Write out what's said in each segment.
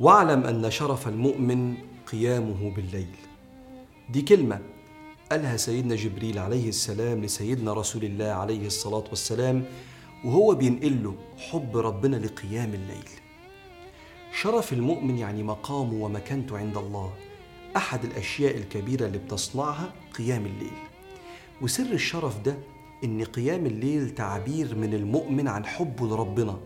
واعلم أن شرف المؤمن قيامه بالليل. دي كلمة قالها سيدنا جبريل عليه السلام لسيدنا رسول الله عليه الصلاة والسلام وهو بينقله حب ربنا لقيام الليل. شرف المؤمن يعني مقامه ومكانته عند الله. أحد الأشياء الكبيرة اللي بتصنعها قيام الليل، وسر الشرف ده إن قيام الليل تعبير من المؤمن عن حبه لربنا،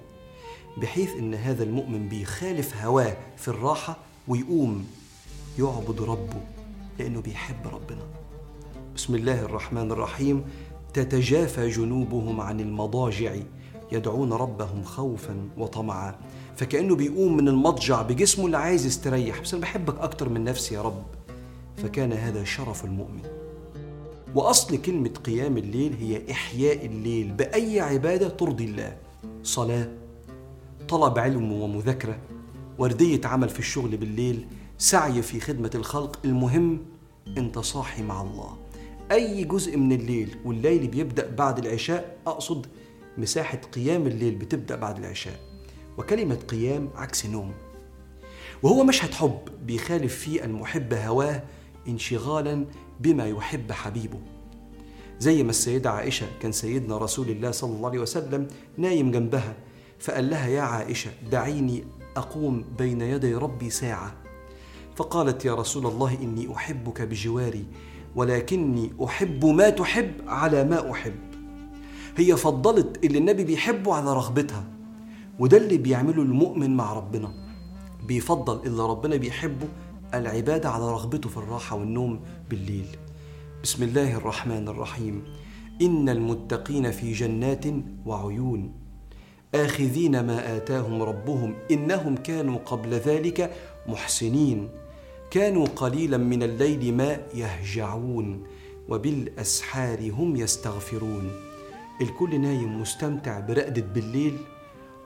بحيث إن هذا المؤمن بيخالف هواه في الراحة ويقوم يعبد ربه لأنه بيحب ربنا. بسم الله الرحمن الرحيم. تتجافى جنوبهم عن المضاجع يدعون ربهم خوفا وطمعا، فكأنه بيقوم من المضجع بجسمه اللي عايز يستريح، بس أنا بحبك أكتر من نفسي يا رب. فكان هذا شرف المؤمن. وأصل كلمة قيام الليل هي إحياء الليل بأي عبادة ترضي الله، صلاة، طلب علم ومذاكرة، وردية عمل في الشغل بالليل، سعي في خدمة الخلق. المهم أنت صاحي مع الله. أي جزء من الليل، والليل بيبدأ بعد العشاء، أقصد مساحة قيام الليل بتبدأ بعد العشاء. وكلمة قيام عكس نوم، وهو مشهد حب بيخالف فيه أن محب هواه انشغالا بما يحب حبيبه، زي ما السيدة عائشة كان سيدنا رسول الله صلى الله عليه وسلم نايم جنبها فقال لها يا عائشة دعيني أقوم بين يدي ربي ساعة، فقالت يا رسول الله إني أحبك بجواري ولكني أحب ما تحب على ما أحب. هي فضلت اللي النبي بيحبه على رغبتها، وده اللي بيعمله المؤمن مع ربنا، بيفضل اللي ربنا بيحبه العبادة على رغبته في الراحة والنوم بالليل. بسم الله الرحمن الرحيم. إن المتقين في جنات وعيون آخذين ما آتاهم ربهم إنهم كانوا قبل ذلك محسنين كانوا قليلا من الليل ما يهجعون وبالأسحار هم يستغفرون. الكل نايم مستمتع برقدة بالليل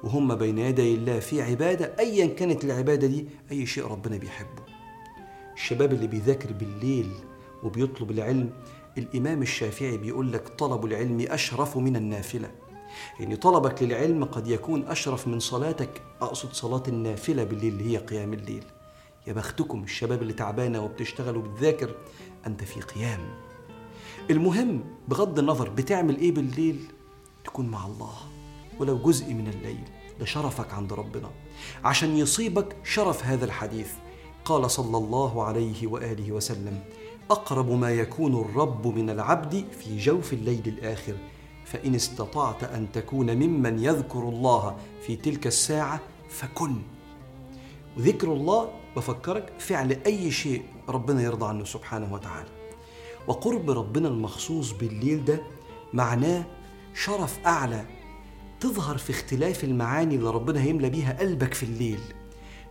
وهم بين يدي الله في عبادة، أيا كانت العبادة دي، أي شيء ربنا بيحبه. الشباب اللي بيذاكر بالليل وبيطلب العلم، الإمام الشافعي بيقول لك طلب العلم أشرف من النافلة، يعني طلبك للعلم قد يكون أشرف من صلاتك، أقصد صلاة النافلة بالليل اللي هي قيام الليل. يا بختكم الشباب اللي تعبانة وبتشتغل وبتذاكر، أنت في قيام. المهم بغض النظر بتعمل إيه بالليل، تكون مع الله ولو جزء من الليل، ده شرفك عند ربنا. عشان يصيبك شرف هذا الحديث قال صلى الله عليه وآله وسلم أقرب ما يكون الرب من العبد في جوف الليل الآخر، فإن استطعت أن تكون ممن يذكر الله في تلك الساعة فكن. وذكر الله بفكرك فعل أي شيء ربنا يرضى عنه سبحانه وتعالى. وقرب ربنا المخصوص بالليل ده معناه شرف أعلى تظهر في اختلاف المعاني اللي ربنا هيملى بيها قلبك في الليل،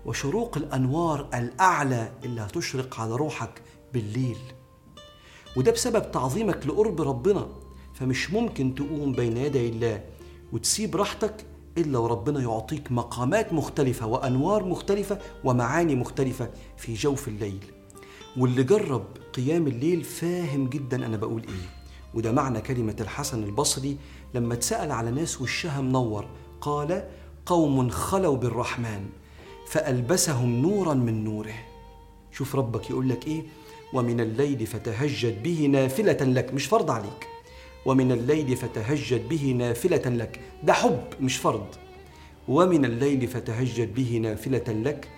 وشروق الأنوار الأعلى اللي هتشرق على روحك بالليل. وده بسبب تعظيمك لقرب ربنا، فمش ممكن تقوم بين يدي الله وتسيب راحتك إلا وربنا يعطيك مقامات مختلفة وأنوار مختلفة ومعاني مختلفة في جوف الليل. واللي جرب قيام الليل فاهم جدا أنا بقول إيه، وده معنى كلمة الحسن البصري لما اتسأل على ناس وشها منور قال قوم خلوا بالرحمن فألبسهم نورا من نوره. شوف ربك يقول لك إيه، ومن الليل فتهجد به نافلة لك، مش فرض عليك، ومن الليل فتهجد به نافلة لك، ده حب مش فرض، ومن الليل فتهجد به نافلة لك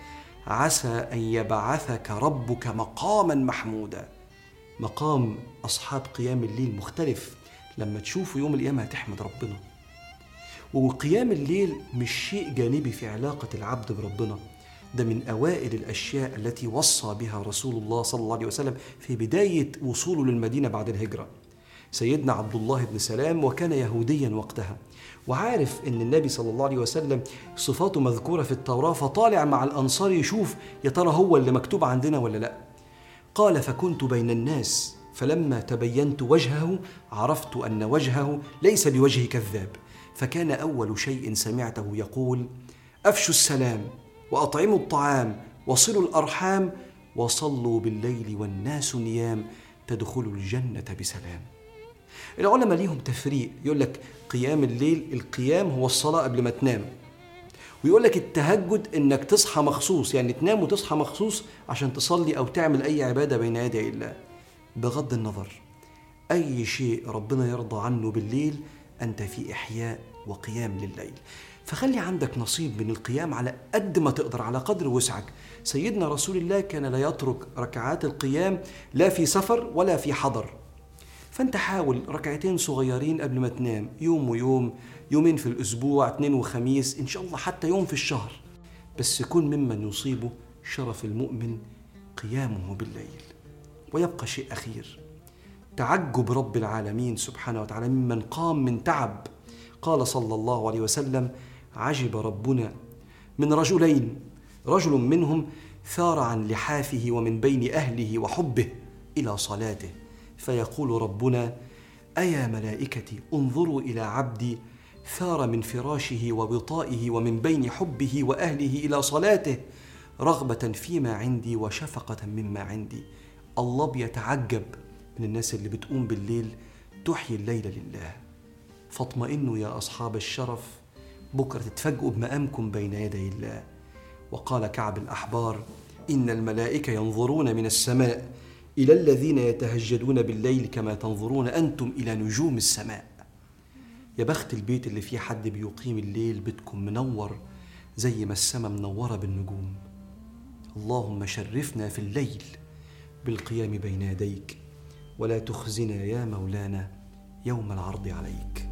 عسى أن يبعثك ربك مقاما محمودا. مقام أصحاب قيام الليل مختلف، لما تشوفه يوم القيامة هتحمد ربنا. وقيام الليل مش شيء جانبي في علاقة العبد بربنا، ده من أوائل الأشياء التي وصى بها رسول الله صلى الله عليه وسلم في بداية وصوله للمدينة بعد الهجرة. سيدنا عبد الله بن سلام وكان يهوديا وقتها، وعارف أن النبي صلى الله عليه وسلم صفاته مذكورة في التوراة، فطالع مع الأنصار يشوف يا ترى هو اللي مكتوب عندنا ولا لأ. قال فكنت بين الناس فلما تبينت وجهه عرفت أن وجهه ليس بوجه كذاب، فكان أول شيء سمعته يقول أفشوا السلام وأطعموا الطعام وصلوا الأرحام وصلوا بالليل والناس نيام تدخلوا الجنة بسلام. العلماء ليهم تفريق، يقول لك قيام الليل القيام هو الصلاة قبل ما تنام، ويقول لك التهجد انك تصحى مخصوص، يعني تنام وتصحى مخصوص عشان تصلي او تعمل اي عباده بين يدي الله. بغض النظر، اي شيء ربنا يرضى عنه بالليل انت في احياء وقيام للليل، فخلي عندك نصيب من القيام على قد ما تقدر، على قدر وسعك. سيدنا رسول الله كان لا يترك ركعات القيام لا في سفر ولا في حضر، فانت حاول ركعتين صغيرين قبل ما تنام، يوم ويوم، يومين في الأسبوع، 2 وخميس، إن شاء الله حتى يوم في الشهر، بس كن ممن يصيبه شرف المؤمن قيامه بالليل. ويبقى شيء أخير، تعجب رب العالمين سبحانه وتعالى ممن قام من تعب. قال صلى الله عليه وسلم: عجب ربنا من رجلين، رجل منهم ثار عن لحافه ومن بين أهله وحبه إلى صلاته، فيقول ربنا: أيا ملائكتي انظروا إلى عبدي ثار من فراشه ووطائه ومن بين حبه وأهله إلى صلاته، رغبة فيما عندي وشفقة مما عندي. الله بيتعجب من الناس اللي بتقوم بالليل تحيي الليل لله. فاطمئنوا يا أصحاب الشرف، بكرة تتفاجئوا بمقامكم بين يدي الله. وقال كعب الأحبار: إن الملائكة ينظرون من السماء إلى الذين يتهجدون بالليل كما تنظرون أنتم إلى نجوم السماء. يا بخت البيت اللي فيه حد بيقيم الليل، بيتكم منور زي ما السماء منورة بالنجوم. اللهم شرفنا في الليل بالقيام بين يديك، ولا تخزنا يا مولانا يوم العرض عليك.